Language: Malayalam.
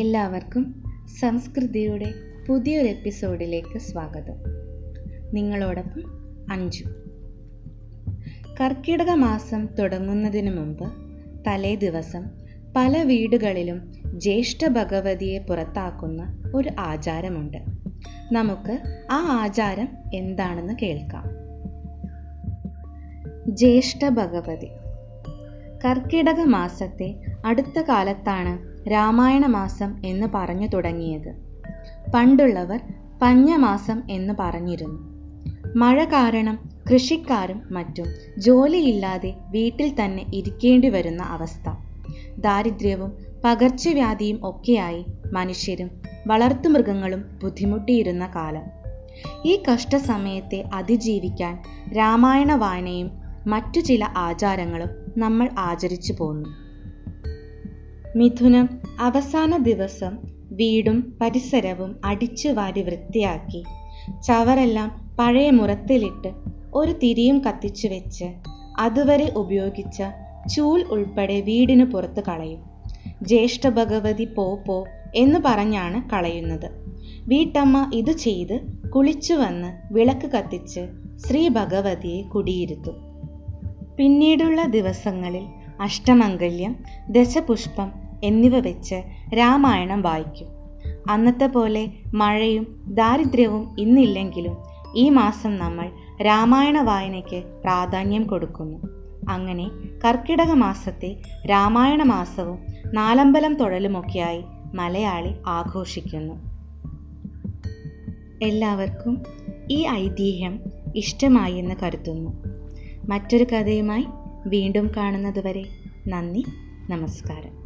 എല്ലാവർക്കും സംസ്കൃതിയുടെ പുതിയൊരു എപ്പിസോഡിലേക്ക് സ്വാഗതം. നിങ്ങളോടൊപ്പം അഞ്ജു. കർക്കിടക മാസം തുടങ്ങുന്നതിന് മുമ്പ് തലേ ദിവസം പല വീടുകളിലും ജ്യേഷ്ഠഭഗവതിയെ പുറത്താക്കുന്ന ഒരു ആചാരമുണ്ട്. നമുക്ക് ആ ആചാരം എന്താണെന്ന് കേൾക്കാം. ജ്യേഷ്ഠഭഗവതി. കർക്കിടക മാസത്തെ അടുത്ത കാലത്താണ് രാമായണ മാസം എന്ന് പറഞ്ഞു തുടങ്ങിയത്. പണ്ടുള്ളവർ പഞ്ഞമാസം എന്ന് പറഞ്ഞിരുന്നു. മഴ കാരണം കൃഷിക്കാരും മറ്റും ജോലിയില്ലാതെ വീട്ടിൽ തന്നെ ഇരിക്കേണ്ടി വരുന്ന അവസ്ഥ, ദാരിദ്ര്യവും പകർച്ചവ്യാധിയും ഒക്കെയായി മനുഷ്യരും വളർത്തുമൃഗങ്ങളും ബുദ്ധിമുട്ടിയിരുന്ന കാലം. ഈ കഷ്ടസമയത്തെ അതിജീവിക്കാൻ രാമായണ വായനയും മറ്റു ചില ആചാരങ്ങളും നമ്മൾ ആചരിച്ചു പോന്നു. മിഥുനം അവസാന ദിവസം വീടും പരിസരവും അടിച്ചു വാരി വൃത്തിയാക്കി ചവറെല്ലാം പഴയ മുറത്തിലിട്ട് ഒരു തിരിയും കത്തിച്ചു വെച്ച് അതുവരെ ഉപയോഗിച്ച ചൂൽ ഉൾപ്പെടെ വീടിന് പുറത്ത് കളയും. ജ്യേഷ്ഠഭഗവതി പോ എന്ന് പറഞ്ഞാണ് കളയുന്നത്. വീട്ടമ്മ ഇത് ചെയ്ത് കുളിച്ചു വന്ന് വിളക്ക് കത്തിച്ച് ശ്രീ ഭഗവതിയെ കുടിയിരുത്തും. പിന്നീടുള്ള ദിവസങ്ങളിൽ അഷ്ടമംഗല്യം, ദശപുഷ്പം എന്നിവ വെച്ച് രാമായണം വായിക്കും. അന്നത്തെ പോലെ മഴയും ദാരിദ്ര്യവും ഇന്നില്ലെങ്കിലും ഈ മാസം നമ്മൾ രാമായണ വായനയ്ക്ക് പ്രാധാന്യം കൊടുക്കുന്നു. അങ്ങനെ കർക്കിടക മാസത്തെ രാമായണ മാസവും നാലമ്പലം തൊഴലുമൊക്കെയായി മലയാളി ആഘോഷിക്കുന്നു. എല്ലാവർക്കും ഈ ഐതിഹ്യം ഇഷ്ടമായി എന്ന് കരുതുന്നു. മറ്റൊരു കഥയുമായി വീണ്ടും കാണുന്നതുവരെ നന്ദി, നമസ്കാരം.